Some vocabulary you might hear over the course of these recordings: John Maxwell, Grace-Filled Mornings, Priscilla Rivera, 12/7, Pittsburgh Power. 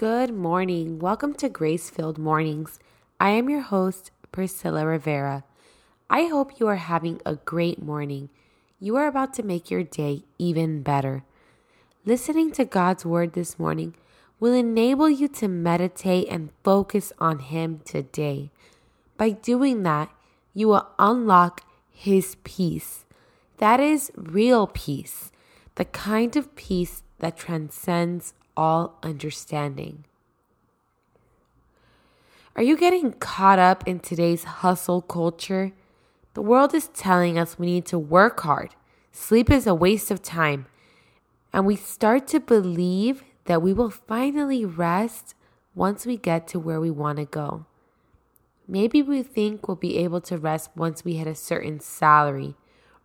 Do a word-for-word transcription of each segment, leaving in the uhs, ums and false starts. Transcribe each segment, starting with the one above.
Good morning. Welcome to Grace-Filled Mornings. I am your host, Priscilla Rivera. I hope you are having a great morning. You are about to make your day even better. Listening to God's Word this morning will enable you to meditate and focus on Him today. By doing that, you will unlock His peace. That is real peace, the kind of peace that transcends all understanding. Are you getting caught up in today's hustle culture? The world is telling us we need to work hard. Sleep is a waste of time. And we start to believe that we will finally rest once we get to where we want to go. Maybe we think we'll be able to rest once we hit a certain salary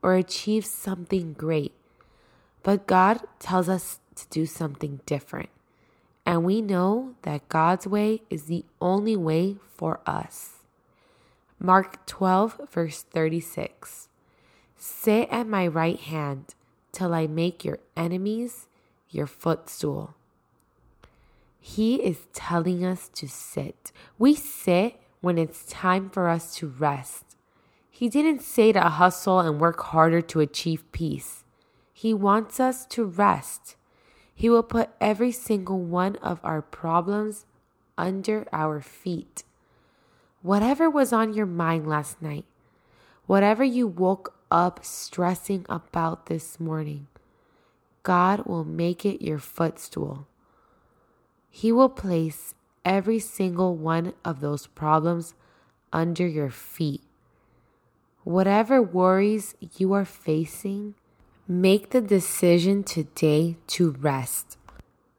or achieve something great. But God tells us to do something different. And we know that God's way is the only way for us. Mark twelve, verse thirty-six. Sit at my right hand till I make your enemies your footstool. He is telling us to sit. We sit when it's time for us to rest. He didn't say to hustle and work harder to achieve peace. He wants us to rest. He will put every single one of our problems under our feet. Whatever was on your mind last night, whatever you woke up stressing about this morning, God will make it your footstool. He will place every single one of those problems under your feet. Whatever worries you are facing, make the decision today to rest.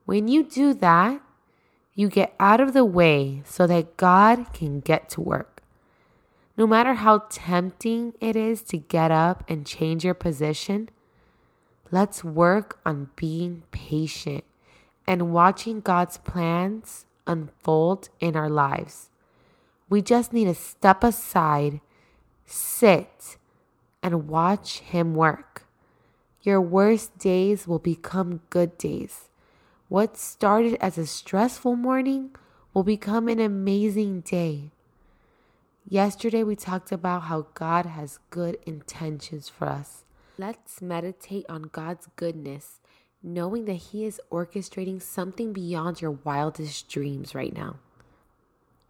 When you do that, you get out of the way so that God can get to work. No matter how tempting it is to get up and change your position, let's work on being patient and watching God's plans unfold in our lives. We just need to step aside, sit, and watch Him work. Your worst days will become good days. What started as a stressful morning will become an amazing day. Yesterday, we talked about how God has good intentions for us. Let's meditate on God's goodness, knowing that He is orchestrating something beyond your wildest dreams right now.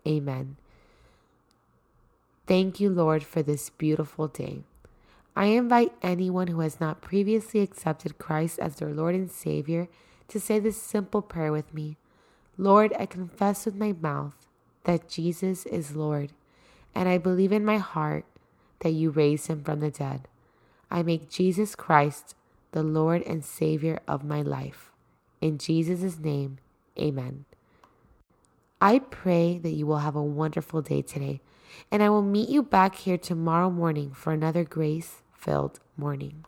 Amen. Thank you, Lord, for this beautiful day. I invite anyone who has not previously accepted Christ as their Lord and Savior to say this simple prayer with me. Lord, I confess with my mouth that Jesus is Lord, and I believe in my heart that you raised Him from the dead. I make Jesus Christ the Lord and Savior of my life. In Jesus' name, amen. I pray that you will have a wonderful day today, and I will meet you back here tomorrow morning for another grace-filled morning.